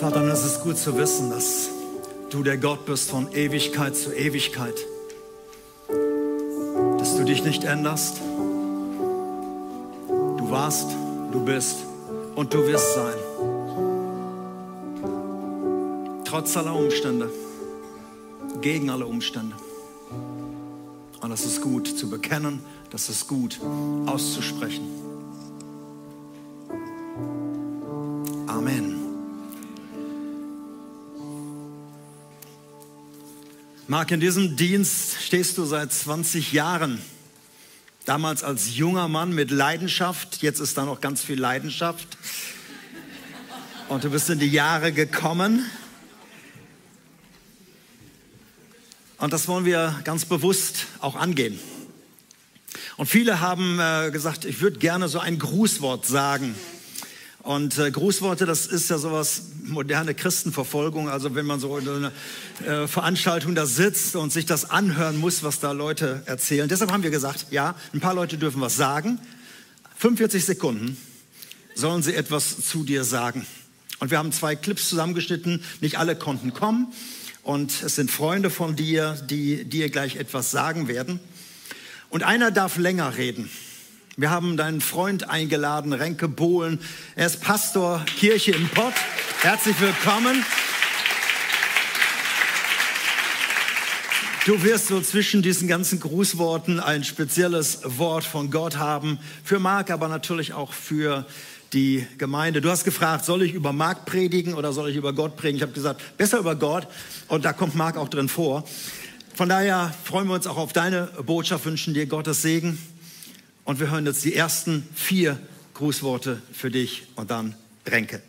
Vater, es ist gut zu wissen, dass du der Gott bist von Ewigkeit zu Ewigkeit. Dass du dich nicht änderst. Du warst, du bist und du wirst sein. Trotz aller Umstände, gegen alle Umstände. Und das ist gut zu bekennen, das ist gut auszusprechen. Amen. Marc, in diesem Dienst stehst du seit 20 Jahren. Damals als junger Mann mit Leidenschaft, jetzt ist da noch ganz viel Leidenschaft. Und du bist in die Jahre gekommen. Und das wollen wir ganz bewusst auch angehen. Und viele haben gesagt, ich würde gerne so ein Grußwort sagen. Und Grußworte, das ist ja sowas, moderne Christenverfolgung. Also wenn man so in einer Veranstaltung da sitzt und sich das anhören muss, was da Leute erzählen. Deshalb haben wir gesagt, ja, ein paar Leute dürfen was sagen. 45 Sekunden sollen sie etwas zu dir sagen. Und wir haben 2 Clips zusammengeschnitten, nicht alle konnten kommen. Und es sind Freunde von dir, die dir gleich etwas sagen werden. Und einer darf länger reden. Wir haben deinen Freund eingeladen, Renke Bohlen. Er ist Pastor Kirche im Pott. Herzlich willkommen. Du wirst so zwischen diesen ganzen Grußworten ein spezielles Wort von Gott haben. Für Marc, aber natürlich auch für die Gemeinde. Du hast gefragt, soll ich über Marc predigen oder soll ich über Gott predigen? Ich habe gesagt, besser über Gott. Und da kommt Marc auch drin vor. Von daher freuen wir uns auch auf deine Botschaft, wünschen dir Gottes Segen. Und wir hören jetzt die ersten 4 Grußworte für dich und dann Renke.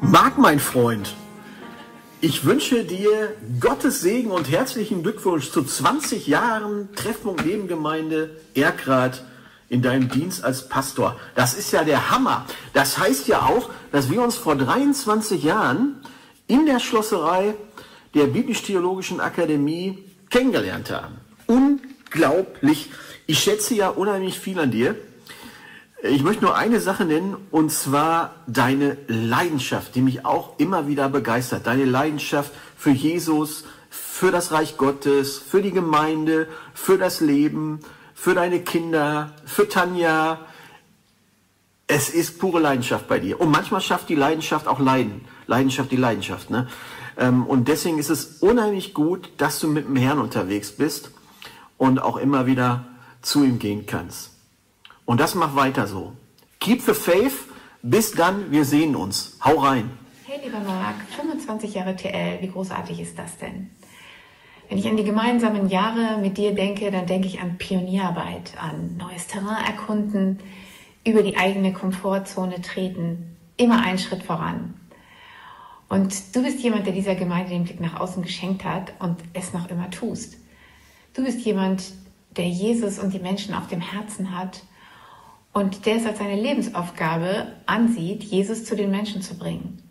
Marc, mein Freund, ich wünsche dir Gottes Segen und herzlichen Glückwunsch zu 20 Jahren Treffpunkt Leben Gemeinde Erkrath in deinem Dienst als Pastor. Das ist ja der Hammer. Das heißt ja auch, dass wir uns vor 23 Jahren in der Schlosserei der biblisch-theologischen Akademie kennengelernt haben. Unglaublich. Ich schätze ja unheimlich viel an dir. Ich möchte nur eine Sache nennen, und zwar deine Leidenschaft, die mich auch immer wieder begeistert. Deine Leidenschaft für Jesus, für das Reich Gottes, für die Gemeinde, für das Leben, für deine Kinder, für Tanja. Es ist pure Leidenschaft bei dir. Und manchmal schafft die Leidenschaft auch Leiden. Leidenschaft, die Leidenschaft, ne? Und deswegen ist es unheimlich gut, dass du mit dem Herrn unterwegs bist und auch immer wieder zu ihm gehen kannst. Und das macht weiter so. Keep the faith. Bis dann, wir sehen uns. Hau rein. Hey, lieber Marc, 25 Jahre TL, wie großartig ist das denn? Wenn ich an die gemeinsamen Jahre mit dir denke, dann denke ich an Pionierarbeit, an neues Terrain erkunden, über die eigene Komfortzone treten, immer einen Schritt voran. Und du bist jemand, der dieser Gemeinde den Blick nach außen geschenkt hat und es noch immer tust. Du bist jemand, der Jesus und die Menschen auf dem Herzen hat, und der es als seine Lebensaufgabe ansieht, Jesus zu den Menschen zu bringen.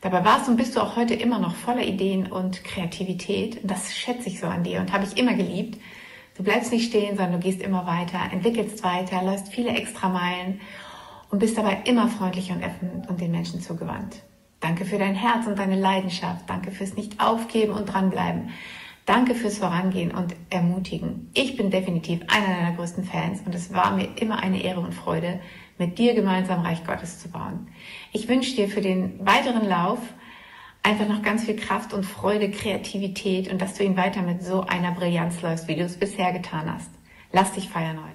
Dabei warst und bist du auch heute immer noch voller Ideen und Kreativität. Und das schätze ich so an dir und habe ich immer geliebt. Du bleibst nicht stehen, sondern du gehst immer weiter, entwickelst weiter, läufst viele Extrameilen und bist dabei immer freundlich und offen und den Menschen zugewandt. Danke für dein Herz und deine Leidenschaft. Danke fürs Nicht-Aufgeben und Dranbleiben. Danke fürs Vorangehen und Ermutigen. Ich bin definitiv einer deiner größten Fans und es war mir immer eine Ehre und Freude, mit dir gemeinsam Reich Gottes zu bauen. Ich wünsche dir für den weiteren Lauf einfach noch ganz viel Kraft und Freude, Kreativität und dass du ihn weiter mit so einer Brillanz läufst, wie du es bisher getan hast. Lass dich feiern heute.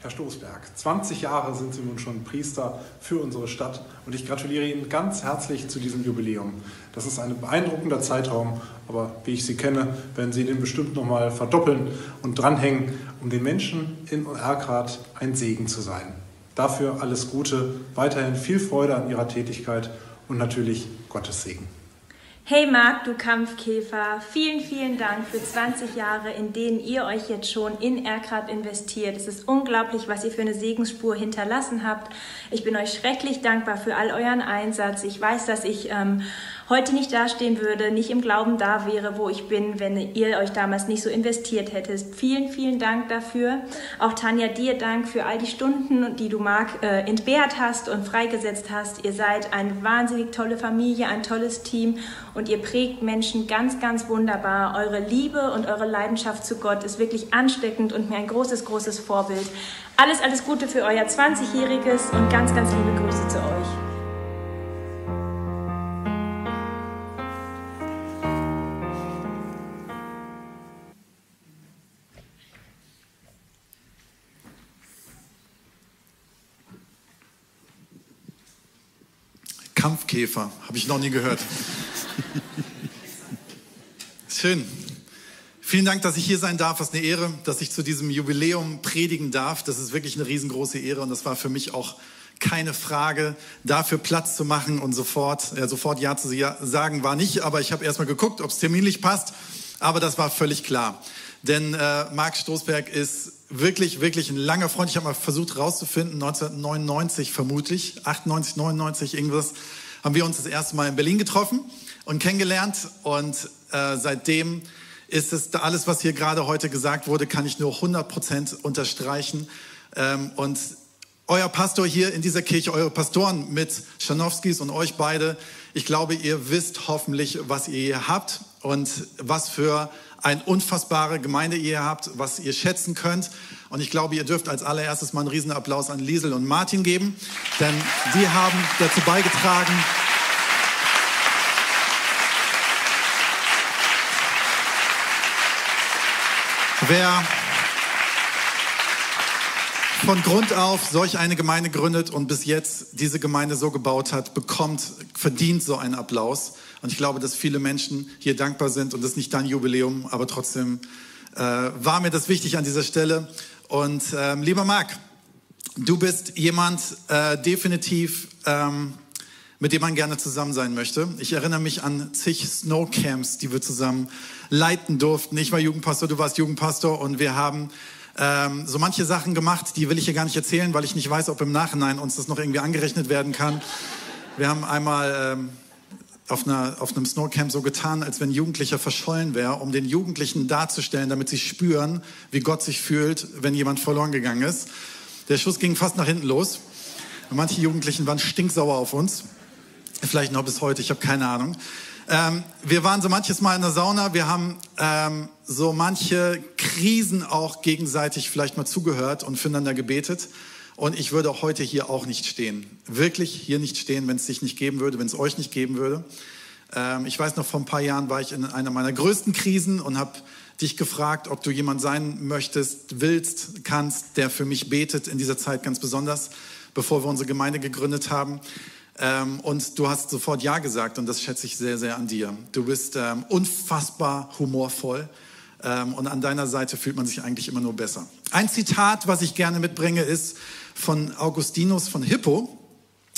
Herr Stoßberg, 20 Jahre sind Sie nun schon Priester für unsere Stadt und ich gratuliere Ihnen ganz herzlich zu diesem Jubiläum. Das ist ein beeindruckender Zeitraum, aber wie ich Sie kenne, werden Sie den bestimmt nochmal verdoppeln und dranhängen, um den Menschen in Erkrath ein Segen zu sein. Dafür alles Gute, weiterhin viel Freude an Ihrer Tätigkeit und natürlich Gottes Segen. Hey Marc, du Kampfkäfer, vielen, vielen Dank für 20 Jahre, in denen ihr euch jetzt schon in Erkrath investiert. Es ist unglaublich, was ihr für eine Segensspur hinterlassen habt. Ich bin euch schrecklich dankbar für all euren Einsatz. Ich weiß, dass ich heute nicht dastehen würde, nicht im Glauben da wäre, wo ich bin, wenn ihr euch damals nicht so investiert hättet. Vielen, vielen Dank dafür. Auch Tanja, dir Dank für all die Stunden, die du Marc entbehrt hast und freigesetzt hast. Ihr seid eine wahnsinnig tolle Familie, ein tolles Team. Und ihr prägt Menschen ganz, ganz wunderbar. Eure Liebe und eure Leidenschaft zu Gott ist wirklich ansteckend und mir ein großes, großes Vorbild. Alles, alles Gute für euer 20-Jähriges und ganz, ganz liebe Grüße zu euch. Kampfkäfer, habe ich noch nie gehört. Schön. Vielen Dank, dass ich hier sein darf. Es ist eine Ehre, dass ich zu diesem Jubiläum predigen darf. Das ist wirklich eine riesengroße Ehre und das war für mich auch keine Frage, dafür Platz zu machen und sofort Ja zu sagen war nicht. Aber ich habe erstmal geguckt, ob es terminlich passt. Aber das war völlig klar. Denn Marc Stoßberg ist wirklich, wirklich ein langer Freund. Ich habe mal versucht rauszufinden, 1999 vermutlich, 98, 99, irgendwas, haben wir uns das erste Mal in Berlin getroffen und kennengelernt. Und seitdem ist es alles, was hier gerade heute gesagt wurde, kann ich nur 100% unterstreichen. Und euer Pastor hier in dieser Kirche, eure Pastoren mit Schanowskis und euch beide, ich glaube, ihr wisst hoffentlich, was ihr hier habt und was für eine unfassbare Gemeinde ihr habt, was ihr schätzen könnt. Und ich glaube, ihr dürft als allererstes mal einen riesen Applaus an Liesel und Martin geben, denn die haben dazu beigetragen, wer von Grund auf solch eine Gemeinde gründet und bis jetzt diese Gemeinde so gebaut hat, verdient so einen Applaus. Und ich glaube, dass viele Menschen hier dankbar sind und das ist nicht dein Jubiläum, aber trotzdem war mir das wichtig an dieser Stelle. Und lieber Marc, du bist jemand definitiv, mit dem man gerne zusammen sein möchte. Ich erinnere mich an zig Snowcamps, die wir zusammen leiten durften. Ich war Jugendpastor, du warst Jugendpastor und wir haben so manche Sachen gemacht, die will ich hier gar nicht erzählen, weil ich nicht weiß, ob im Nachhinein uns das noch irgendwie angerechnet werden kann. Wir haben einmal auf einem Snowcamp so getan, als wenn ein Jugendlicher verschollen wäre, um den Jugendlichen darzustellen, damit sie spüren, wie Gott sich fühlt, wenn jemand verloren gegangen ist. Der Schuss ging fast nach hinten los. Und manche Jugendlichen waren stinksauer auf uns. Vielleicht noch bis heute, ich habe keine Ahnung. Wir waren so manches Mal in der Sauna, wir haben so manche Krisen auch gegenseitig vielleicht mal zugehört und füreinander gebetet. Und ich würde auch heute hier auch nicht stehen. Wirklich hier nicht stehen, wenn es dich nicht geben würde, wenn es euch nicht geben würde. Ich weiß noch, vor ein paar Jahren war ich in einer meiner größten Krisen und habe dich gefragt, ob du jemand sein möchtest, willst, kannst, der für mich betet in dieser Zeit ganz besonders, bevor wir unsere Gemeinde gegründet haben. Und du hast sofort Ja gesagt und das schätze ich sehr, sehr an dir. Du bist unfassbar humorvoll und an deiner Seite fühlt man sich eigentlich immer nur besser. Ein Zitat, was ich gerne mitbringe, ist von Augustinus von Hippo.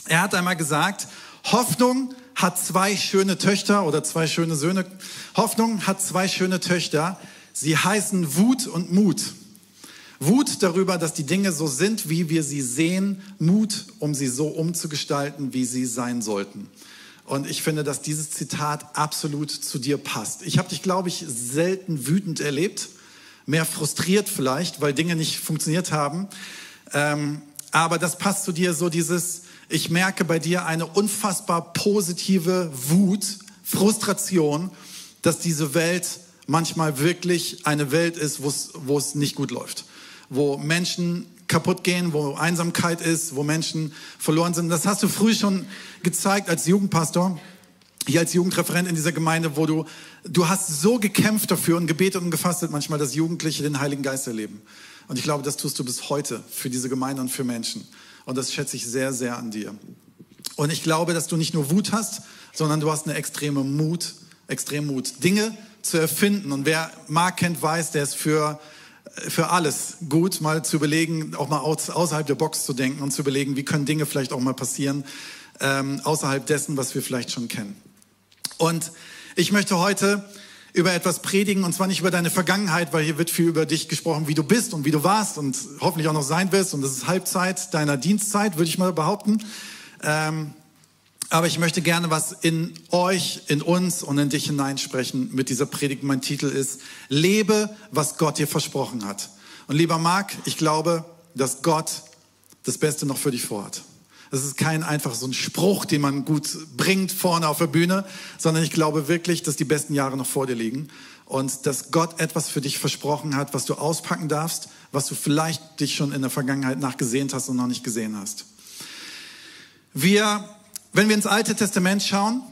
Er hat einmal gesagt, Hoffnung hat zwei schöne Töchter oder zwei schöne Söhne. Hoffnung hat zwei schöne Töchter. Sie heißen Wut und Mut. Wut darüber, dass die Dinge so sind, wie wir sie sehen. Mut, um sie so umzugestalten, wie sie sein sollten. Und ich finde, dass dieses Zitat absolut zu dir passt. Ich habe dich, glaube ich, selten wütend erlebt. Mehr frustriert vielleicht, weil Dinge nicht funktioniert haben. Aber das passt zu dir so dieses, ich merke bei dir eine unfassbar positive Wut, Frustration, dass diese Welt manchmal wirklich eine Welt ist, wo es nicht gut läuft. Wo Menschen kaputt gehen, wo Einsamkeit ist, wo Menschen verloren sind. Das hast du früh schon gezeigt als Jugendpastor, hier als Jugendreferent in dieser Gemeinde, wo du hast so gekämpft dafür und gebetet und gefastet manchmal, dass Jugendliche den Heiligen Geist erleben. Und ich glaube, das tust du bis heute für diese Gemeinde und für Menschen. Und das schätze ich sehr, sehr an dir. Und ich glaube, dass du nicht nur Wut hast, sondern du hast eine extreme Mut. Dinge zu erfinden. Und wer Marc kennt, weiß, der ist für alles gut, mal zu überlegen, auch mal außerhalb der Box zu denken und zu überlegen, wie können Dinge vielleicht auch mal passieren, außerhalb dessen, was wir vielleicht schon kennen. Und ich möchte heute über etwas predigen, und zwar nicht über deine Vergangenheit, weil hier wird viel über dich gesprochen, wie du bist und wie du warst und hoffentlich auch noch sein wirst. Und das ist Halbzeit deiner Dienstzeit, würde ich mal behaupten. Aber ich möchte gerne was in euch, in uns und in dich hineinsprechen mit dieser Predigt. Mein Titel ist, lebe, was Gott dir versprochen hat. Und lieber Marc, ich glaube, dass Gott das Beste noch für dich vorhat. Das ist kein einfach so ein Spruch, den man gut bringt vorne auf der Bühne, sondern ich glaube wirklich, dass die besten Jahre noch vor dir liegen und dass Gott etwas für dich versprochen hat, was du auspacken darfst, was du vielleicht dich schon in der Vergangenheit nachgesehnt hast und noch nicht gesehen hast. Wenn wir ins Alte Testament schauen,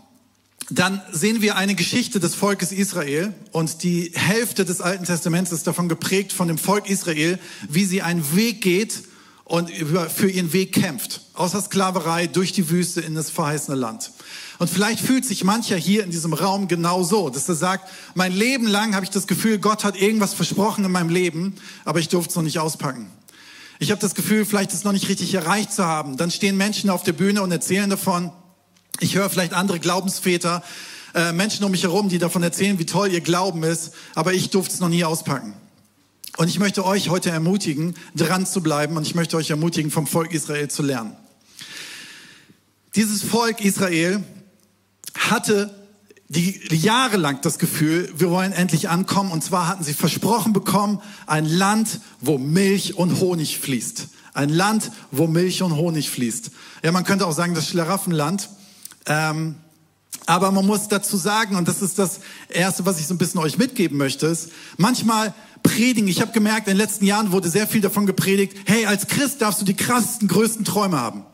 dann sehen wir eine Geschichte des Volkes Israel, und die Hälfte des Alten Testaments ist davon geprägt von dem Volk Israel, wie sie einen Weg geht und für ihren Weg kämpft. Aus der Sklaverei, durch die Wüste, in das verheißene Land. Und vielleicht fühlt sich mancher hier in diesem Raum genau so, dass er sagt, mein Leben lang habe ich das Gefühl, Gott hat irgendwas versprochen in meinem Leben, aber ich durfte es noch nicht auspacken. Ich habe das Gefühl, vielleicht ist es noch nicht richtig erreicht zu haben. Dann stehen Menschen auf der Bühne und erzählen davon. Ich höre vielleicht andere Glaubensväter, Menschen um mich herum, die davon erzählen, wie toll ihr Glauben ist, aber ich durfte es noch nie auspacken. Und ich möchte euch heute ermutigen, dran zu bleiben, und ich möchte euch ermutigen, vom Volk Israel zu lernen. Dieses Volk Israel hatte jahrelang das Gefühl, wir wollen endlich ankommen, und zwar hatten sie versprochen bekommen, ein Land, wo Milch und Honig fließt. Ein Land, wo Milch und Honig fließt. Ja, man könnte auch sagen, das Schlaraffenland. Aber man muss dazu sagen, und das ist das Erste, was ich so ein bisschen euch mitgeben möchte, ist, manchmal predigen. Ich habe gemerkt, in den letzten Jahren wurde sehr viel davon gepredigt, hey, als Christ darfst du die krassesten, größten Träume haben.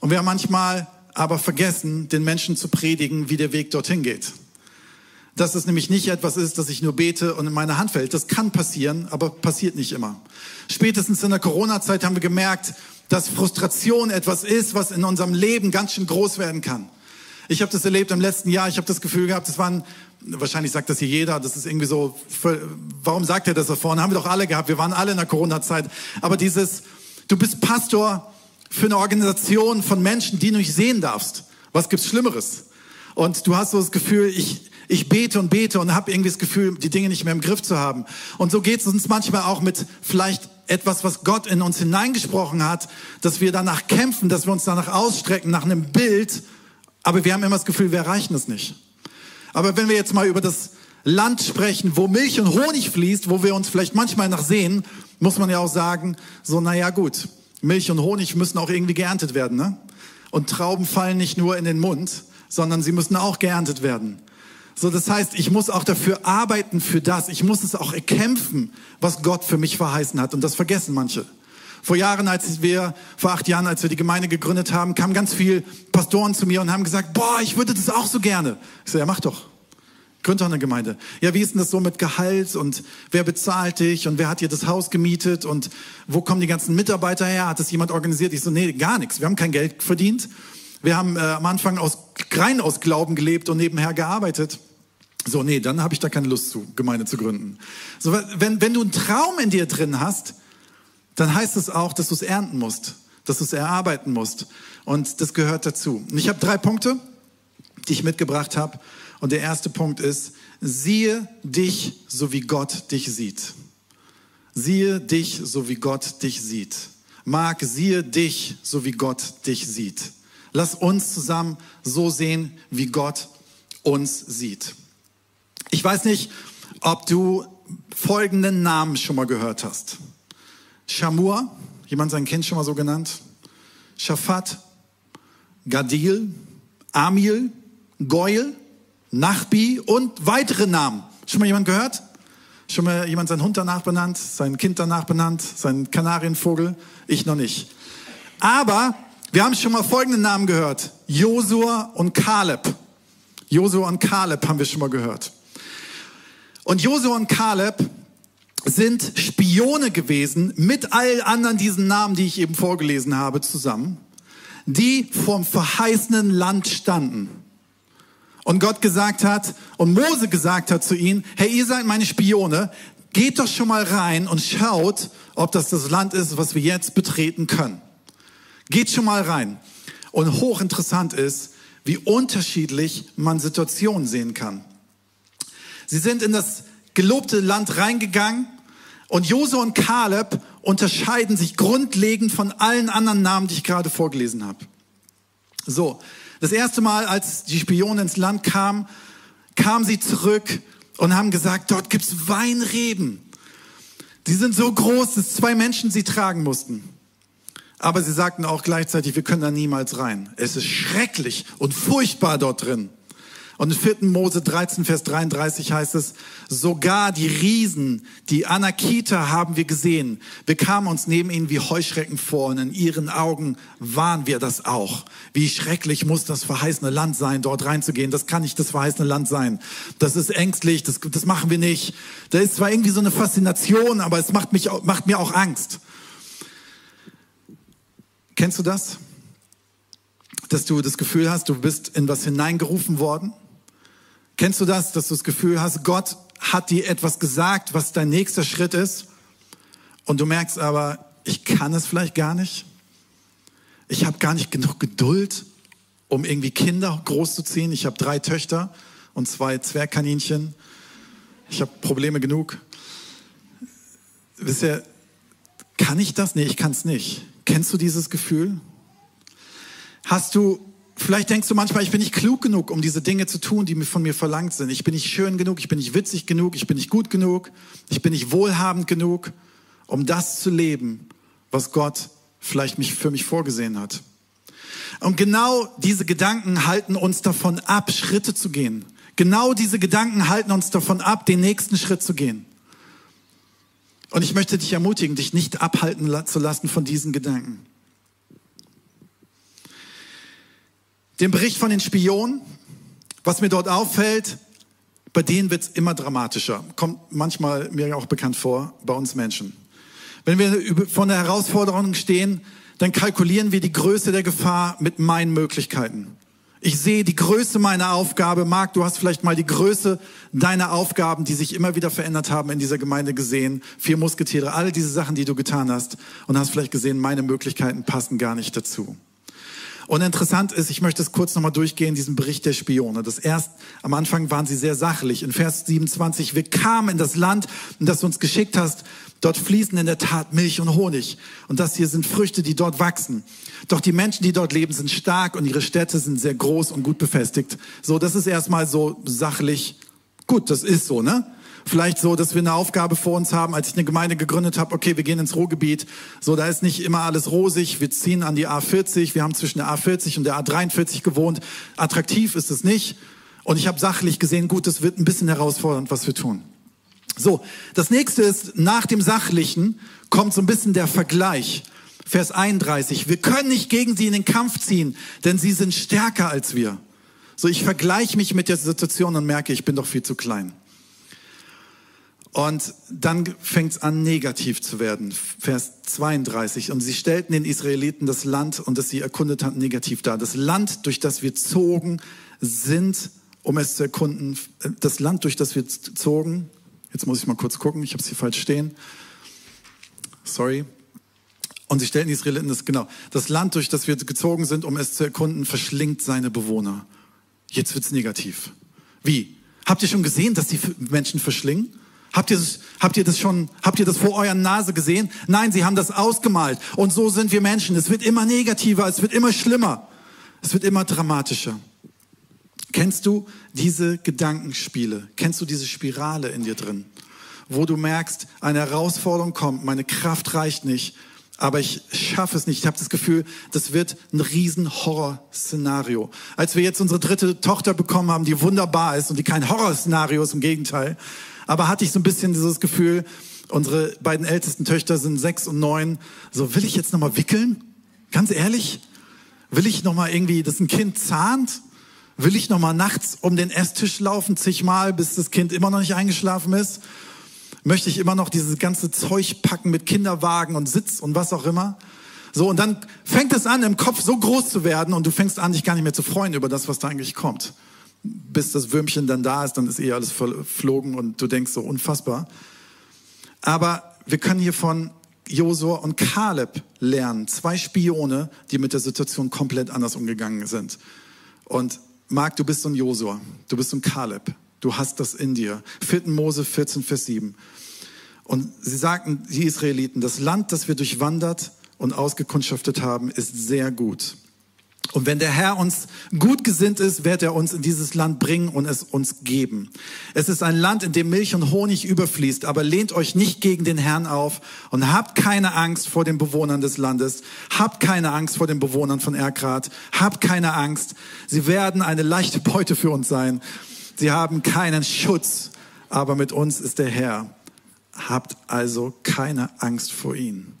Und wir haben manchmal aber vergessen, den Menschen zu predigen, wie der Weg dorthin geht. Dass es nämlich nicht etwas ist, das ich nur bete und in meine Hand fällt. Das kann passieren, aber passiert nicht immer. Spätestens in der Corona-Zeit haben wir gemerkt, dass Frustration etwas ist, was in unserem Leben ganz schön groß werden kann. Ich habe das erlebt im letzten Jahr, ich habe das Gefühl gehabt, das waren, wahrscheinlich sagt das hier jeder, das ist irgendwie so, warum sagt er das da vorne? Haben wir doch alle gehabt, wir waren alle in der Corona-Zeit. Aber dieses, du bist Pastor für eine Organisation von Menschen, die du nicht sehen darfst. Was gibt's Schlimmeres? Und du hast so das Gefühl, ich bete und habe irgendwie das Gefühl, die Dinge nicht mehr im Griff zu haben. Und so geht's uns manchmal auch mit vielleicht etwas, was Gott in uns hineingesprochen hat, dass wir danach kämpfen, dass wir uns danach ausstrecken, nach einem Bild, aber wir haben immer das Gefühl, wir erreichen es nicht. Aber wenn wir jetzt mal über das Land sprechen, wo Milch und Honig fließt, wo wir uns vielleicht manchmal nachsehen, muss man ja auch sagen, so naja gut, Milch und Honig müssen auch irgendwie geerntet werden, ne? Und Trauben fallen nicht nur in den Mund, sondern sie müssen auch geerntet werden. So, das heißt, ich muss auch dafür arbeiten für das, ich muss es auch erkämpfen, was Gott für mich verheißen hat, und das vergessen manche. Vor 8 Jahren, als wir die Gemeinde gegründet haben, kamen ganz viele Pastoren zu mir und haben gesagt, boah, ich würde das auch so gerne. Ich so, ja, mach doch. Gründ doch eine Gemeinde. Ja, wie ist denn das so mit Gehalt und wer bezahlt dich und wer hat dir das Haus gemietet und wo kommen die ganzen Mitarbeiter her? Hat das jemand organisiert? Ich so, nee, gar nichts. Wir haben kein Geld verdient. Wir haben am Anfang rein aus Glauben gelebt und nebenher gearbeitet. So, nee, dann habe ich da keine Lust zu, Gemeinde zu gründen. So, wenn du einen Traum in dir drin hast, dann heißt es auch, dass du es ernten musst, dass du es erarbeiten musst, und das gehört dazu. Und ich habe 3 Punkte, die ich mitgebracht habe, und der erste Punkt ist, siehe dich, so wie Gott dich sieht. Siehe dich, so wie Gott dich sieht. Marc, siehe dich, so wie Gott dich sieht. Lass uns zusammen so sehen, wie Gott uns sieht. Ich weiß nicht, ob du folgenden Namen schon mal gehört hast. Schamur, jemand sein Kind schon mal so genannt? Schafat, Gadil, Amil, Goil, Nachbi und weitere Namen. Schon mal jemand gehört? Schon mal jemand seinen Hund danach benannt, sein Kind danach benannt, seinen Kanarienvogel? Ich noch nicht. Aber wir haben schon mal folgenden Namen gehört. Josua und Kaleb. Josua und Kaleb haben wir schon mal gehört. Und Josua und Kaleb sind Spione gewesen, mit all anderen diesen Namen, die ich eben vorgelesen habe, zusammen, die vom verheißenen Land standen. Und Gott gesagt hat, und Mose gesagt hat zu ihnen, hey, ihr seid meine Spione, geht doch schon mal rein und schaut, ob das Land ist, was wir jetzt betreten können. Geht schon mal rein. Und hochinteressant ist, wie unterschiedlich man Situationen sehen kann. Sie sind in das gelobte Land reingegangen und Josua und Kaleb unterscheiden sich grundlegend von allen anderen Namen, die ich gerade vorgelesen habe. So, das erste Mal, als die Spione ins Land kamen, kamen sie zurück und haben gesagt, dort gibt's Weinreben. Die sind so groß, dass 2 Menschen sie tragen mussten. Aber sie sagten auch gleichzeitig, wir können da niemals rein. Es ist schrecklich und furchtbar dort drin. Und in 4. Mose 13, Vers 33 heißt es, sogar die Riesen, die Anakita haben wir gesehen. Wir kamen uns neben ihnen wie Heuschrecken vor und in ihren Augen waren wir das auch. Wie schrecklich muss das verheißene Land sein, dort reinzugehen. Das kann nicht das verheißene Land sein. Das ist ängstlich, das machen wir nicht. Da ist zwar irgendwie so eine Faszination, aber es macht mir auch Angst. Kennst du das? Dass du das Gefühl hast, du bist in was hineingerufen worden? Kennst du das, dass du das Gefühl hast, Gott hat dir etwas gesagt, was dein nächster Schritt ist und du merkst aber, ich kann es vielleicht gar nicht. Ich habe gar nicht genug Geduld, um irgendwie Kinder großzuziehen. Ich habe 3 Töchter und 2 Zwergkaninchen. Ich habe Probleme genug. Wisst ihr, kann ich das? Nee, ich kann es nicht. Kennst du dieses Gefühl? Vielleicht denkst du manchmal, ich bin nicht klug genug, um diese Dinge zu tun, die von mir verlangt sind. Ich bin nicht schön genug, ich bin nicht witzig genug, ich bin nicht gut genug, ich bin nicht wohlhabend genug, um das zu leben, was Gott vielleicht für mich vorgesehen hat. Und genau diese Gedanken halten uns davon ab, Schritte zu gehen. Genau diese Gedanken halten uns davon ab, den nächsten Schritt zu gehen. Und ich möchte dich ermutigen, dich nicht abhalten zu lassen von diesen Gedanken. Den Bericht von den Spionen, was mir dort auffällt, bei denen wird's immer dramatischer. Kommt manchmal mir auch bekannt vor, bei uns Menschen. Wenn wir vor einer Herausforderung stehen, dann kalkulieren wir die Größe der Gefahr mit meinen Möglichkeiten. Ich sehe die Größe meiner Aufgabe. Marc, du hast vielleicht mal die Größe deiner Aufgaben, die sich immer wieder verändert haben in dieser Gemeinde gesehen. 4 Musketiere, all diese Sachen, die du getan hast und hast vielleicht gesehen, meine Möglichkeiten passen gar nicht dazu. Und interessant ist, ich möchte es kurz nochmal durchgehen, diesen Bericht der Spione. Am Anfang waren sie sehr sachlich. In Vers 27, wir kamen in das Land, in das du uns geschickt hast. Dort fließen in der Tat Milch und Honig. Und das hier sind Früchte, die dort wachsen. Doch die Menschen, die dort leben, sind stark und ihre Städte sind sehr groß und gut befestigt. So, das ist erstmal so sachlich. Gut, das ist so, ne? Vielleicht so, dass wir eine Aufgabe vor uns haben, als ich eine Gemeinde gegründet habe, okay, wir gehen ins Ruhrgebiet, so, da ist nicht immer alles rosig, wir ziehen an die A40, wir haben zwischen der A40 und der A43 gewohnt, attraktiv ist es nicht und ich habe sachlich gesehen, gut, das wird ein bisschen herausfordernd, was wir tun. So, das nächste ist, nach dem Sachlichen kommt so ein bisschen der Vergleich, Vers 31, wir können nicht gegen sie in den Kampf ziehen, denn sie sind stärker als wir. So, ich vergleiche mich mit der Situation und merke, ich bin doch viel zu klein. Und dann fängt es an, negativ zu werden. Vers 32. Und sie stellten den Israeliten das Land und das sie erkundet hatten, negativ dar. Das Land, durch das wir zogen, jetzt muss ich mal kurz gucken, ich habe es hier falsch stehen. Sorry. Und sie stellten die Israeliten das Land, durch das wir gezogen sind, um es zu erkunden, verschlingt seine Bewohner. Jetzt wird's negativ. Wie? Habt ihr schon gesehen, dass die Menschen verschlingen? Habt ihr das vor eurer Nase gesehen? Nein, sie haben das ausgemalt. Und so sind wir Menschen. Es wird immer negativer, es wird immer schlimmer. Es wird immer dramatischer. Kennst du diese Gedankenspiele? Kennst du diese Spirale in dir drin? Wo du merkst, eine Herausforderung kommt, meine Kraft reicht nicht, aber ich schaffe es nicht. Ich habe das Gefühl, das wird ein riesen Horrorszenario. Als wir jetzt unsere 3. Tochter bekommen haben, die wunderbar ist und die kein Horrorszenario ist, im Gegenteil, aber hatte ich so ein bisschen dieses Gefühl, unsere beiden ältesten Töchter sind 6 und 9. So, will ich jetzt nochmal wickeln? Ganz ehrlich? Will ich nochmal irgendwie, dass ein Kind zahnt? Will ich nochmal nachts um den Esstisch laufen, zigmal, bis das Kind immer noch nicht eingeschlafen ist? Möchte ich immer noch dieses ganze Zeug packen mit Kinderwagen und Sitz und was auch immer? So, und dann fängt es an, im Kopf so groß zu werden und du fängst an, dich gar nicht mehr zu freuen über das, was da eigentlich kommt. Bis das Würmchen dann da ist, dann ist eh alles verflogen und du denkst so, unfassbar. Aber wir können hier von Josua und Kaleb lernen. 2 Spione, die mit der Situation komplett anders umgegangen sind. Und Marc, du bist so ein Josua, du bist so ein Kaleb, du hast das in dir. 4. Mose 14, Vers 7. Und sie sagten, die Israeliten, das Land, das wir durchwandert und ausgekundschaftet haben, ist sehr gut. Und wenn der Herr uns gut gesinnt ist, wird er uns in dieses Land bringen und es uns geben. Es ist ein Land, in dem Milch und Honig überfließt, aber lehnt euch nicht gegen den Herrn auf und habt keine Angst vor den Bewohnern des Landes. Habt keine Angst vor den Bewohnern von Erkrath. Habt keine Angst. Sie werden eine leichte Beute für uns sein. Sie haben keinen Schutz, aber mit uns ist der Herr. Habt also keine Angst vor ihnen.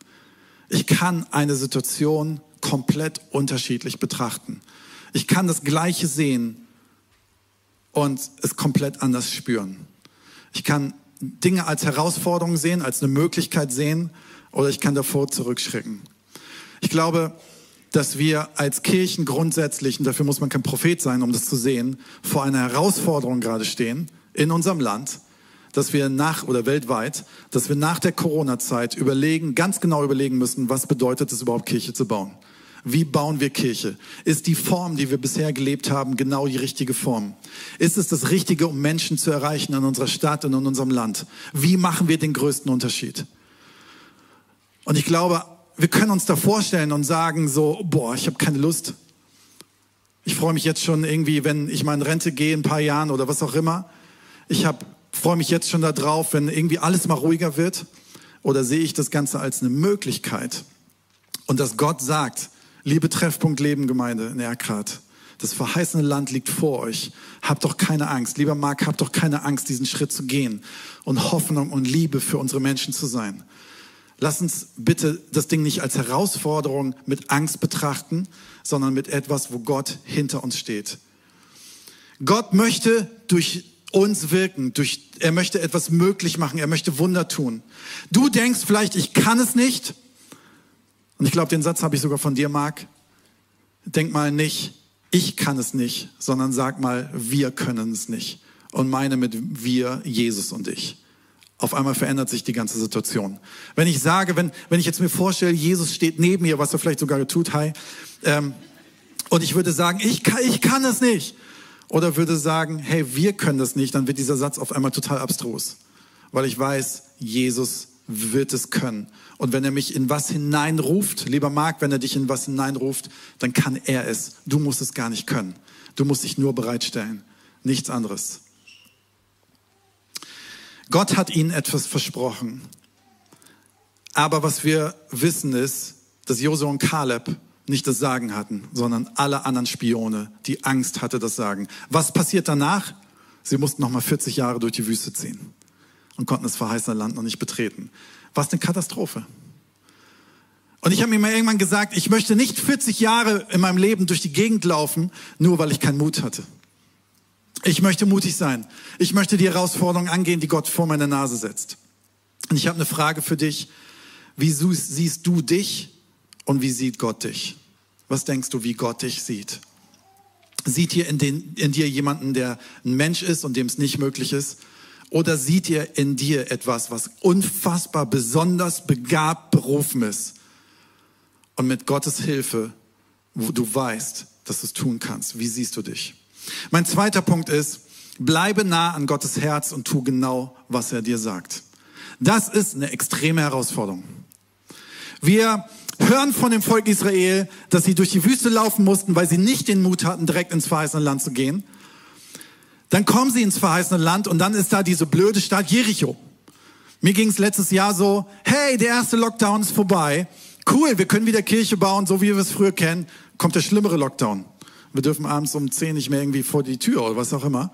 Ich kann eine Situation komplett unterschiedlich betrachten. Ich kann das Gleiche sehen und es komplett anders spüren. Ich kann Dinge als Herausforderung sehen, als eine Möglichkeit sehen, oder ich kann davor zurückschrecken. Ich glaube, dass wir als Kirchen grundsätzlich, und dafür muss man kein Prophet sein, um das zu sehen, vor einer Herausforderung gerade stehen in unserem Land, dass wir weltweit, dass wir nach der Corona-Zeit ganz genau überlegen müssen, was bedeutet es überhaupt, Kirche zu bauen? Wie bauen wir Kirche? Ist die Form, die wir bisher gelebt haben, genau die richtige Form? Ist es das Richtige, um Menschen zu erreichen in unserer Stadt und in unserem Land? Wie machen wir den größten Unterschied? Und ich glaube, wir können uns da vorstellen und sagen so, boah, ich habe keine Lust. Ich freue mich jetzt schon irgendwie, wenn ich mal in Rente gehe, in ein paar Jahren oder was auch immer. Ich freue mich jetzt schon darauf, wenn irgendwie alles mal ruhiger wird, oder sehe ich das Ganze als eine Möglichkeit? Und dass Gott sagt, liebe Treffpunkt Leben Gemeinde in Erkrath, das verheißene Land liegt vor euch. Habt doch keine Angst. Lieber Marc, habt doch keine Angst, diesen Schritt zu gehen und Hoffnung und Liebe für unsere Menschen zu sein. Lass uns bitte das Ding nicht als Herausforderung mit Angst betrachten, sondern mit etwas, wo Gott hinter uns steht. Gott möchte durch uns wirken, er möchte etwas möglich machen, er möchte Wunder tun. Du denkst vielleicht, ich kann es nicht. Und ich glaube, den Satz habe ich sogar von dir, Marc. Denk mal nicht, ich kann es nicht, sondern sag mal, wir können es nicht. Und meine mit wir, Jesus und ich. Auf einmal verändert sich die ganze Situation. Wenn ich sage, wenn ich jetzt mir vorstelle, Jesus steht neben mir, was er vielleicht sogar tut, und ich würde sagen, ich kann es nicht. Oder würde sagen, hey, wir können das nicht, dann wird dieser Satz auf einmal total abstrus. Weil ich weiß, Jesus wird es können. Und wenn er mich in was hineinruft, lieber Marc, wenn er dich in was hineinruft, dann kann er es. Du musst es gar nicht können. Du musst dich nur bereitstellen. Nichts anderes. Gott hat ihnen etwas versprochen. Aber was wir wissen ist, dass Josua und Kaleb nicht das Sagen hatten, sondern alle anderen Spione, die Angst hatte, das Sagen. Was passiert danach? Sie mussten nochmal 40 Jahre durch die Wüste ziehen und konnten das verheißene Land noch nicht betreten. Was eine Katastrophe. Und ich habe mir mal irgendwann gesagt, ich möchte nicht 40 Jahre in meinem Leben durch die Gegend laufen, nur weil ich keinen Mut hatte. Ich möchte mutig sein. Ich möchte die Herausforderung angehen, die Gott vor meiner Nase setzt. Und ich habe eine Frage für dich. Wie siehst du dich und wie sieht Gott dich? Was denkst du, wie Gott dich sieht? Sieht ihr in dir jemanden, der ein Mensch ist und dem es nicht möglich ist? Oder sieht ihr in dir etwas, was unfassbar besonders begabt berufen ist? Und mit Gottes Hilfe, wo du weißt, dass du es tun kannst. Wie siehst du dich? Mein zweiter Punkt ist, bleibe nah an Gottes Herz und tu genau, was er dir sagt. Das ist eine extreme Herausforderung. Wir hören von dem Volk Israel, dass sie durch die Wüste laufen mussten, weil sie nicht den Mut hatten, direkt ins verheißene Land zu gehen. Dann kommen sie ins verheißene Land und dann ist da diese blöde Stadt Jericho. Mir ging es letztes Jahr so, hey, der erste Lockdown ist vorbei. Cool, wir können wieder Kirche bauen, so wie wir es früher kennen. Kommt der schlimmere Lockdown. Wir dürfen abends um 10 nicht mehr irgendwie vor die Tür oder was auch immer.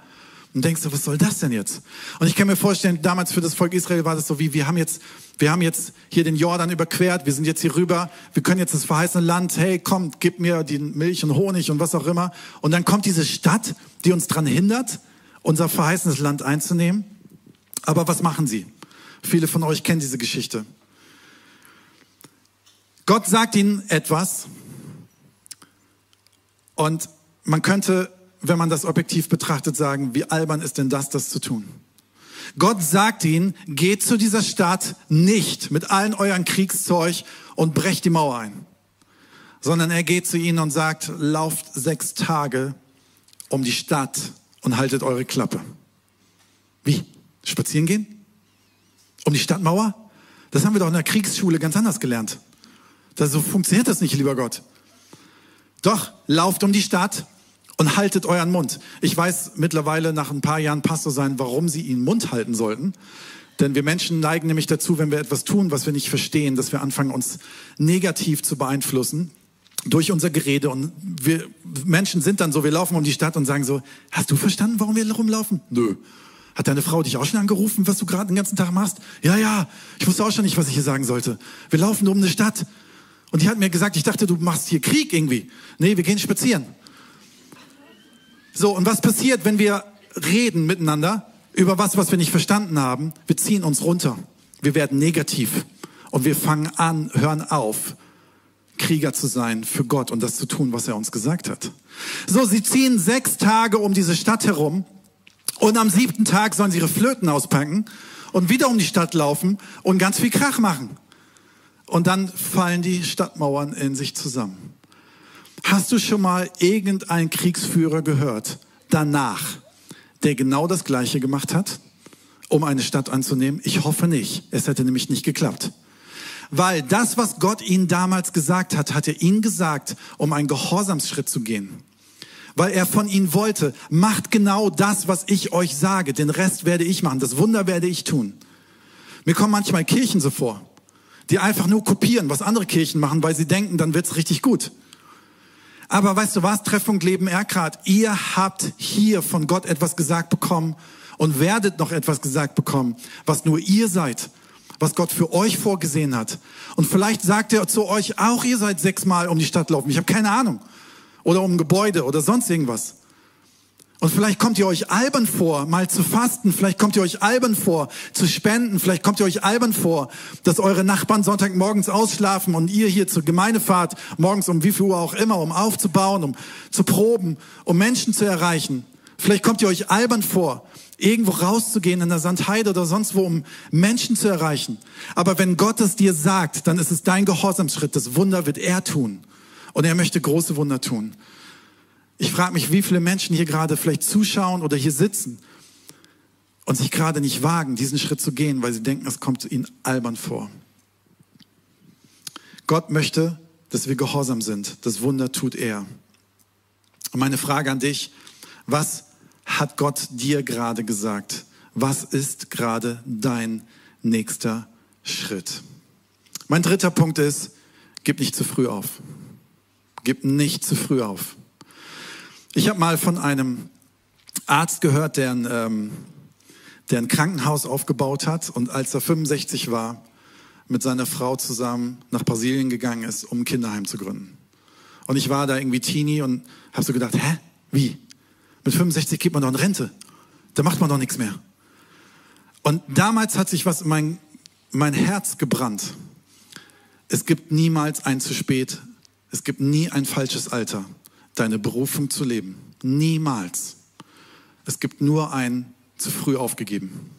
Und denkst du, was soll das denn jetzt? Und ich kann mir vorstellen, damals für das Volk Israel war das so wie, wir haben jetzt hier den Jordan überquert, wir sind jetzt hier rüber, wir können jetzt das verheißene Land, hey, komm, gib mir die Milch und Honig und was auch immer. Und dann kommt diese Stadt, die uns daran hindert, unser verheißenes Land einzunehmen. Aber was machen sie? Viele von euch kennen diese Geschichte. Gott sagt ihnen etwas. Und man könnte, wenn man das objektiv betrachtet, sagen, wie albern ist denn das zu tun? Gott sagt ihnen, geht zu dieser Stadt nicht mit allen euren Kriegszeug und brecht die Mauer ein. Sondern er geht zu ihnen und sagt, lauft 6 Tage um die Stadt und haltet eure Klappe. Wie? Spazieren gehen? Um die Stadtmauer? Das haben wir doch in der Kriegsschule ganz anders gelernt. So funktioniert das nicht, lieber Gott. Doch, lauft um die Stadt und haltet euren Mund. Ich weiß mittlerweile nach ein paar Jahren Pastor sein, warum sie ihren Mund halten sollten. Denn wir Menschen neigen nämlich dazu, wenn wir etwas tun, was wir nicht verstehen, dass wir anfangen, uns negativ zu beeinflussen durch unser Gerede. Und wir Menschen sind dann so, wir laufen um die Stadt und sagen so, hast du verstanden, warum wir rumlaufen? Nö. Hat deine Frau dich auch schon angerufen, was du gerade den ganzen Tag machst? Ja, ich wusste auch schon nicht, was ich hier sagen sollte. Wir laufen um eine Stadt. Und die hat mir gesagt, ich dachte, du machst hier Krieg irgendwie. Nee, wir gehen spazieren. So, und was passiert, wenn wir reden miteinander über was wir nicht verstanden haben? Wir ziehen uns runter. Wir werden negativ. Und wir fangen an, hören auf, Krieger zu sein für Gott und das zu tun, was er uns gesagt hat. So, sie ziehen 6 Tage um diese Stadt herum. Und am 7. Tag sollen sie ihre Flöten auspacken und wieder um die Stadt laufen und ganz viel Krach machen. Und dann fallen die Stadtmauern in sich zusammen. Hast du schon mal irgendeinen Kriegsführer gehört, danach, der genau das Gleiche gemacht hat, um eine Stadt einzunehmen? Ich hoffe nicht. Es hätte nämlich nicht geklappt. Weil das, was Gott ihnen damals gesagt hat, hat er ihnen gesagt, um einen Gehorsamsschritt zu gehen. Weil er von ihnen wollte, macht genau das, was ich euch sage. Den Rest werde ich machen, das Wunder werde ich tun. Mir kommen manchmal Kirchen so vor, die einfach nur kopieren, was andere Kirchen machen, weil sie denken, dann wird's richtig gut. Aber weißt du was, Treffpunkt Leben Erkrath, ihr habt hier von Gott etwas gesagt bekommen und werdet noch etwas gesagt bekommen, was nur ihr seid, was Gott für euch vorgesehen hat. Und vielleicht sagt er zu euch, auch ihr seid 6-mal um die Stadt laufen, ich habe keine Ahnung. Oder um Gebäude oder sonst irgendwas. Und vielleicht kommt ihr euch albern vor, mal zu fasten. Vielleicht kommt ihr euch albern vor, zu spenden. Vielleicht kommt ihr euch albern vor, dass eure Nachbarn sonntagmorgens ausschlafen und ihr hier zur Gemeindefahrt morgens um wie viel Uhr auch immer, um aufzubauen, um zu proben, um Menschen zu erreichen. Vielleicht kommt ihr euch albern vor, irgendwo rauszugehen in der Sandheide oder sonst wo, um Menschen zu erreichen. Aber wenn Gott es dir sagt, dann ist es dein Gehorsamsschritt. Das Wunder wird er tun. Und er möchte große Wunder tun. Ich frage mich, wie viele Menschen hier gerade vielleicht zuschauen oder hier sitzen und sich gerade nicht wagen, diesen Schritt zu gehen, weil sie denken, es kommt ihnen albern vor. Gott möchte, dass wir gehorsam sind. Das Wunder tut er. Und meine Frage an dich, was hat Gott dir gerade gesagt? Was ist gerade dein nächster Schritt? Mein 3. Punkt ist, gib nicht zu früh auf. Gib nicht zu früh auf. Ich habe mal von einem Arzt gehört, der ein Krankenhaus aufgebaut hat und als er 65 war, mit seiner Frau zusammen nach Brasilien gegangen ist, um ein Kinderheim zu gründen. Und ich war da irgendwie Teenie und habe so gedacht, hä, wie? Mit 65 geht man doch in Rente, da macht man doch nichts mehr. Und damals hat sich was in mein Herz gebrannt. Es gibt niemals ein zu spät. Es gibt nie ein falsches Alter, deine Berufung zu leben. Niemals. Es gibt nur ein zu früh aufgegeben.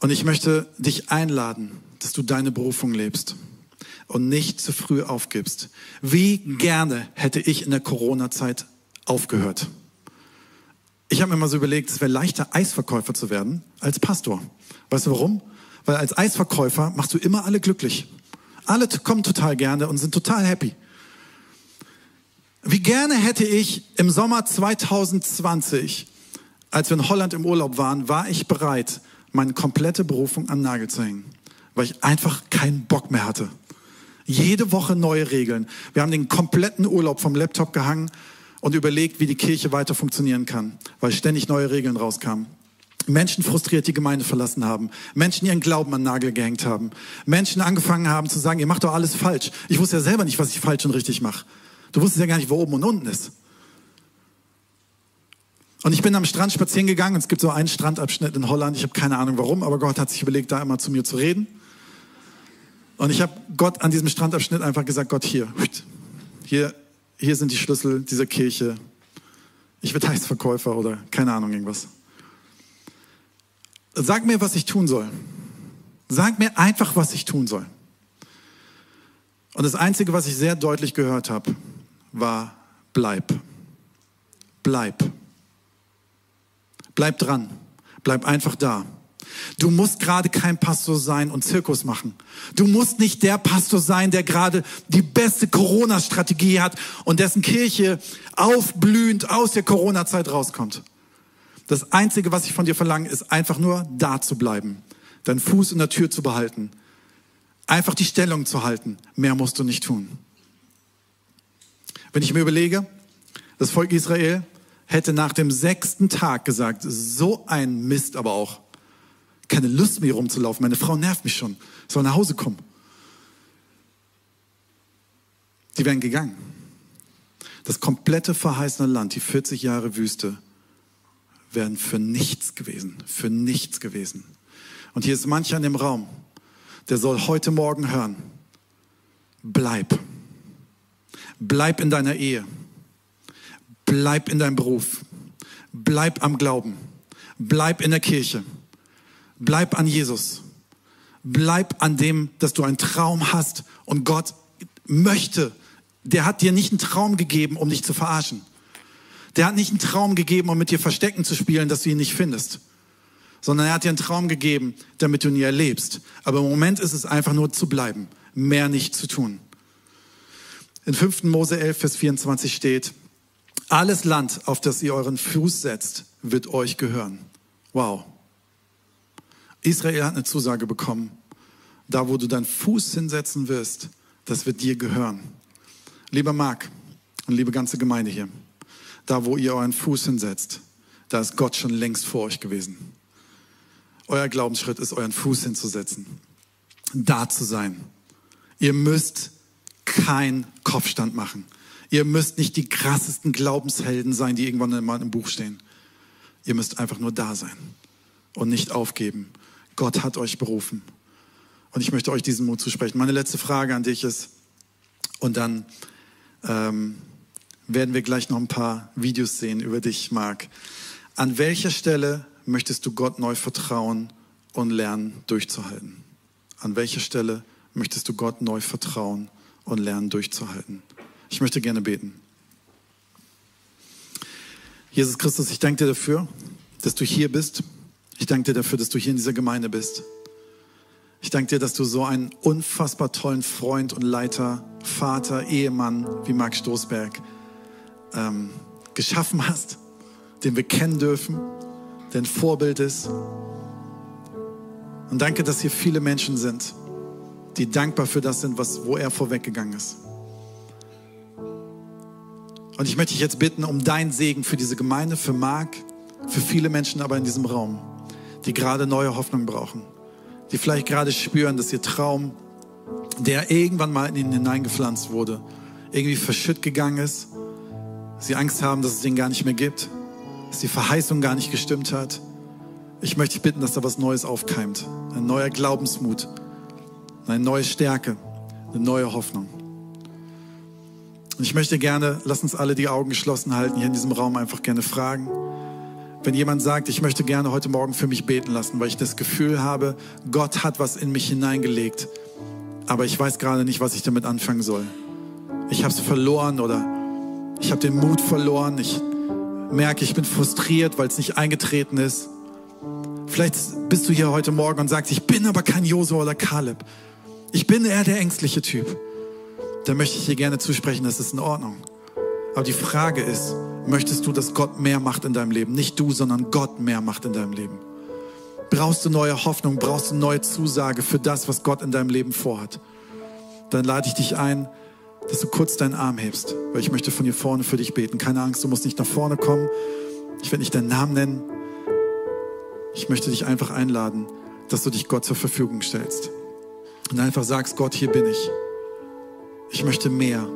Und ich möchte dich einladen, dass du deine Berufung lebst und nicht zu früh aufgibst. Wie gerne hätte ich in der Corona-Zeit aufgehört. Ich habe mir mal so überlegt, es wäre leichter, Eisverkäufer zu werden als Pastor. Weißt du warum? Weil als Eisverkäufer machst du immer alle glücklich. Alle kommen total gerne und sind total happy. Wie gerne hätte ich im Sommer 2020, als wir in Holland im Urlaub waren, war ich bereit, meine komplette Berufung an den Nagel zu hängen, weil ich einfach keinen Bock mehr hatte. Jede Woche neue Regeln. Wir haben den kompletten Urlaub vom Laptop gehangen und überlegt, wie die Kirche weiter funktionieren kann, weil ständig neue Regeln rauskamen. Menschen frustriert die Gemeinde verlassen haben, Menschen ihren Glauben an den Nagel gehängt haben, Menschen angefangen haben zu sagen, ihr macht doch alles falsch. Ich wusste ja selber nicht, was ich falsch und richtig mache. Du wusstest ja gar nicht, wo oben und unten ist. Und ich bin am Strand spazieren gegangen und es gibt so einen Strandabschnitt in Holland, ich habe keine Ahnung warum, aber Gott hat sich überlegt, da immer zu mir zu reden. Und ich habe Gott an diesem Strandabschnitt einfach gesagt, Gott, hier sind die Schlüssel dieser Kirche. Ich werde Heißverkäufer oder keine Ahnung irgendwas. Sag mir, was ich tun soll. Sag mir einfach, was ich tun soll. Und das Einzige, was ich sehr deutlich gehört habe, war, bleib. Bleib dran. Bleib einfach da. Du musst gerade kein Pastor sein und Zirkus machen. Du musst nicht der Pastor sein, der gerade die beste Corona-Strategie hat und dessen Kirche aufblühend aus der Corona-Zeit rauskommt. Das Einzige, was ich von dir verlange, ist einfach nur da zu bleiben. Deinen Fuß in der Tür zu behalten. Einfach die Stellung zu halten. Mehr musst du nicht tun. Wenn ich mir überlege, das Volk Israel hätte nach dem 6. Tag gesagt, so ein Mist aber auch. Keine Lust mehr rumzulaufen, meine Frau nervt mich schon. Soll nach Hause kommen. Die wären gegangen. Das komplette verheißene Land, die 40 Jahre Wüste, wären für nichts gewesen. Für nichts gewesen. Und hier ist mancher in dem Raum, der soll heute Morgen hören. Bleib. Bleib in deiner Ehe. Bleib in deinem Beruf. Bleib am Glauben. Bleib in der Kirche. Bleib an Jesus. Bleib an dem, dass du einen Traum hast und Gott möchte. Der hat dir nicht einen Traum gegeben, um dich zu verarschen. Der hat nicht einen Traum gegeben, um mit dir Verstecken zu spielen, dass du ihn nicht findest. Sondern er hat dir einen Traum gegeben, damit du ihn erlebst. Aber im Moment ist es einfach nur zu bleiben, mehr nicht zu tun. In 5. Mose 11, Vers 24 steht: Alles Land, auf das ihr euren Fuß setzt, wird euch gehören. Wow. Israel hat eine Zusage bekommen. Da, wo du deinen Fuß hinsetzen wirst, das wird dir gehören. Lieber Marc und liebe ganze Gemeinde hier, da, wo ihr euren Fuß hinsetzt, da ist Gott schon längst vor euch gewesen. Euer Glaubensschritt ist, euren Fuß hinzusetzen, da zu sein. Ihr müsst keinen Kopfstand machen. Ihr müsst nicht die krassesten Glaubenshelden sein, die irgendwann mal im Buch stehen. Ihr müsst einfach nur da sein und nicht aufgeben. Gott hat euch berufen. Und ich möchte euch diesen Mut zusprechen. Meine letzte Frage an dich ist, und dann werden wir gleich noch ein paar Videos sehen über dich, Marc. An welcher Stelle möchtest du Gott neu vertrauen und lernen, durchzuhalten? An welcher Stelle möchtest du Gott neu vertrauen und lernen, durchzuhalten? Ich möchte gerne beten. Jesus Christus, ich danke dir dafür, dass du hier bist. Ich danke dir dafür, dass du hier in dieser Gemeinde bist. Ich danke dir, dass du so einen unfassbar tollen Freund und Leiter, Vater, Ehemann wie Marc Stoßberg geschaffen hast, den wir kennen dürfen, der ein Vorbild ist. Und danke, dass hier viele Menschen sind, die dankbar für das sind, wo er vorweggegangen ist. Und ich möchte dich jetzt bitten um deinen Segen für diese Gemeinde, für Marc, für viele Menschen aber in diesem Raum, die gerade neue Hoffnung brauchen, die vielleicht gerade spüren, dass ihr Traum, der irgendwann mal in ihnen hineingepflanzt wurde, irgendwie verschütt gegangen ist, sie Angst haben, dass es den gar nicht mehr gibt, dass die Verheißung gar nicht gestimmt hat. Ich möchte dich bitten, dass da was Neues aufkeimt, ein neuer Glaubensmut, eine neue Stärke, eine neue Hoffnung. Und ich möchte gerne, lass uns alle die Augen geschlossen halten, hier in diesem Raum einfach gerne fragen. Wenn jemand sagt, ich möchte gerne heute Morgen für mich beten lassen, weil ich das Gefühl habe, Gott hat was in mich hineingelegt, aber ich weiß gerade nicht, was ich damit anfangen soll. Ich habe es verloren oder ich habe den Mut verloren. Ich merke, ich bin frustriert, weil es nicht eingetreten ist. Vielleicht bist du hier heute Morgen und sagst, ich bin aber kein Josua oder Kaleb. Ich bin eher der ängstliche Typ. Da möchte ich dir gerne zusprechen, das ist in Ordnung. Aber die Frage ist, möchtest du, dass Gott mehr macht in deinem Leben? Nicht du, sondern Gott mehr macht in deinem Leben. Brauchst du neue Hoffnung? Brauchst du neue Zusage für das, was Gott in deinem Leben vorhat? Dann lade ich dich ein, dass du kurz deinen Arm hebst, weil ich möchte von hier vorne für dich beten. Keine Angst, du musst nicht nach vorne kommen. Ich werde nicht deinen Namen nennen. Ich möchte dich einfach einladen, dass du dich Gott zur Verfügung stellst. Und einfach sagst, Gott, hier bin ich. Ich möchte mehr.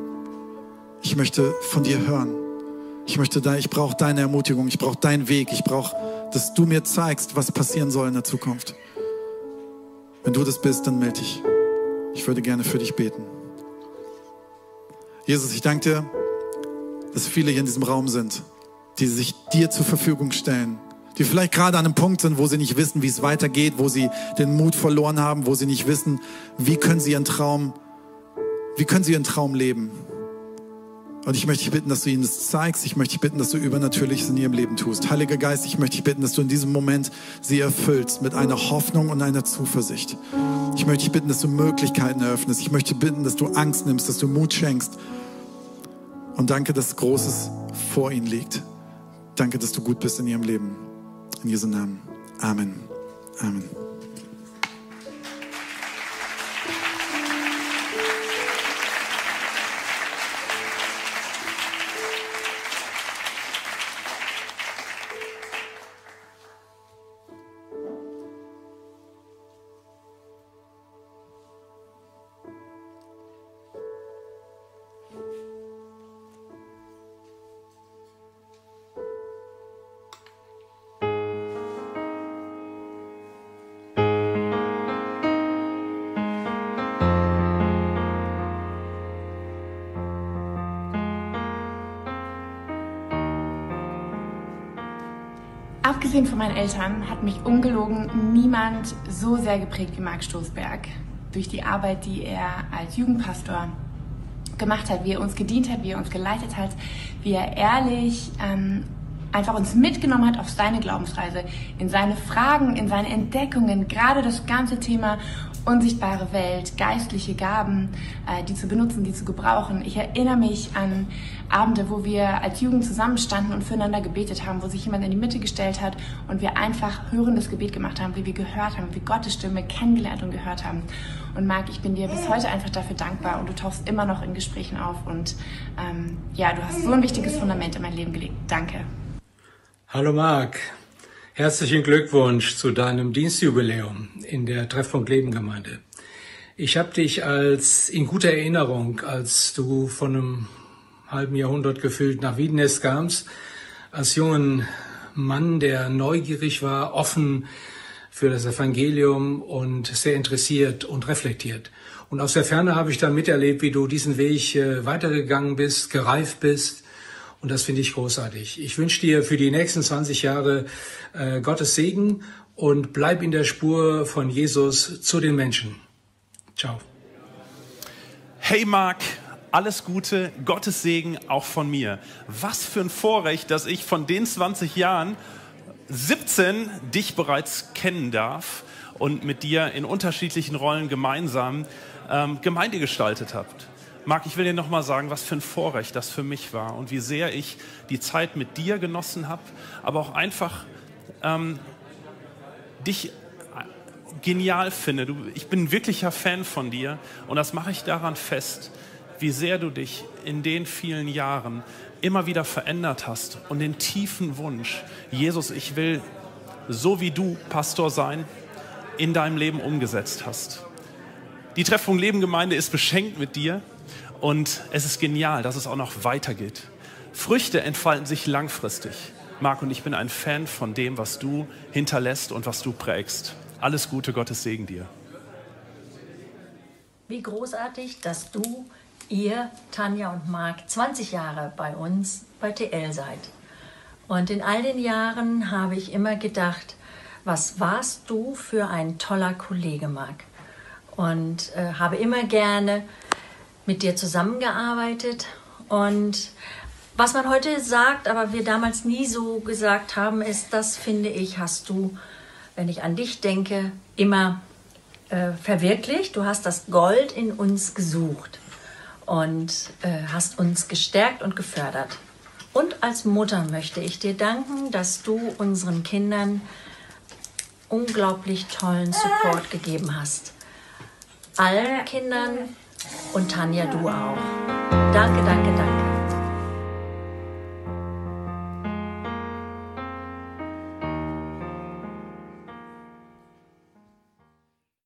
Ich möchte von dir hören. Ich brauche deine Ermutigung, ich brauche deinen Weg, ich brauche, dass du mir zeigst, was passieren soll in der Zukunft. Wenn du das bist, dann melde dich. Ich würde gerne für dich beten. Jesus, ich danke dir, dass viele hier in diesem Raum sind, die sich dir zur Verfügung stellen, die vielleicht gerade an einem Punkt sind, wo sie nicht wissen, wie es weitergeht, wo sie den Mut verloren haben, wo sie nicht wissen, wie können sie ihren Traum leben. Und ich möchte dich bitten, dass du ihnen das zeigst. Ich möchte dich bitten, dass du Übernatürliches in ihrem Leben tust. Heiliger Geist, ich möchte dich bitten, dass du in diesem Moment sie erfüllst mit einer Hoffnung und einer Zuversicht. Ich möchte dich bitten, dass du Möglichkeiten eröffnest. Ich möchte dich bitten, dass du Angst nimmst, dass du Mut schenkst. Und danke, dass Großes vor ihnen liegt. Danke, dass du gut bist in ihrem Leben. In Jesu Namen. Amen. Amen. Abgesehen von meinen Eltern hat mich ungelogen niemand so sehr geprägt wie Marc Stoßberg. Durch die Arbeit, die er als Jugendpastor gemacht hat, wie er uns gedient hat, wie er uns geleitet hat, wie er ehrlich einfach uns mitgenommen hat auf seine Glaubensreise, in seine Fragen, in seine Entdeckungen, gerade das ganze Thema unsichtbare Welt, geistliche Gaben, die zu benutzen, die zu gebrauchen. Ich erinnere mich an Abende, wo wir als Jugend zusammenstanden und füreinander gebetet haben, wo sich jemand in die Mitte gestellt hat und wir einfach hörendes Gebet gemacht haben, wie wir gehört haben, wie Gottes Stimme kennengelernt und gehört haben. Und Marc, ich bin dir bis heute einfach dafür dankbar und du tauchst immer noch in Gesprächen auf und ja, du hast so ein wichtiges Fundament in mein Leben gelegt. Danke. Hallo Marc. Herzlichen Glückwunsch zu deinem Dienstjubiläum in der Treffpunkt Leben Gemeinde. Ich habe dich in guter Erinnerung, als du von einem halben Jahrhundert gefühlt nach Wiedenest kamst, als jungen Mann, der neugierig war, offen für das Evangelium und sehr interessiert und reflektiert. Und aus der Ferne habe ich dann miterlebt, wie du diesen Weg weitergegangen bist, gereift bist. Und das finde ich großartig. Ich wünsche dir für die nächsten 20 Jahre Gottes Segen und bleib in der Spur von Jesus zu den Menschen. Ciao. Hey Marc, alles Gute, Gottes Segen auch von mir. Was für ein Vorrecht, dass ich von den 20 Jahren 17 dich bereits kennen darf und mit dir in unterschiedlichen Rollen gemeinsam Gemeinde gestaltet habt. Marc, ich will dir nochmal sagen, was für ein Vorrecht das für mich war und wie sehr ich die Zeit mit dir genossen habe, aber auch einfach dich genial finde. Ich bin ein wirklicher Fan von dir und das mache ich daran fest, wie sehr du dich in den vielen Jahren immer wieder verändert hast und den tiefen Wunsch, Jesus, ich will so wie du Pastor sein, in deinem Leben umgesetzt hast. Die Treffpunkt Leben Gemeinde ist beschenkt mit dir. Und es ist genial, dass es auch noch weitergeht. Früchte entfalten sich langfristig. Marc und ich bin ein Fan von dem, was du hinterlässt und was du prägst. Alles Gute, Gottes Segen dir. Wie großartig, dass du, ihr, Tanja und Marc, 20 Jahre bei uns bei TL seid. Und in all den Jahren habe ich immer gedacht, was warst du für ein toller Kollege, Marc. Und habe immer gerne mit dir zusammengearbeitet und was man heute sagt, aber wir damals nie so gesagt haben, ist, das finde ich, hast du, wenn ich an dich denke, immer verwirklicht. Du hast das Gold in uns gesucht und hast uns gestärkt und gefördert. Und als Mutter möchte ich dir danken, dass du unseren Kindern unglaublich tollen Support gegeben hast. Allen Kindern. Und Tanja, du auch. Danke, danke, danke.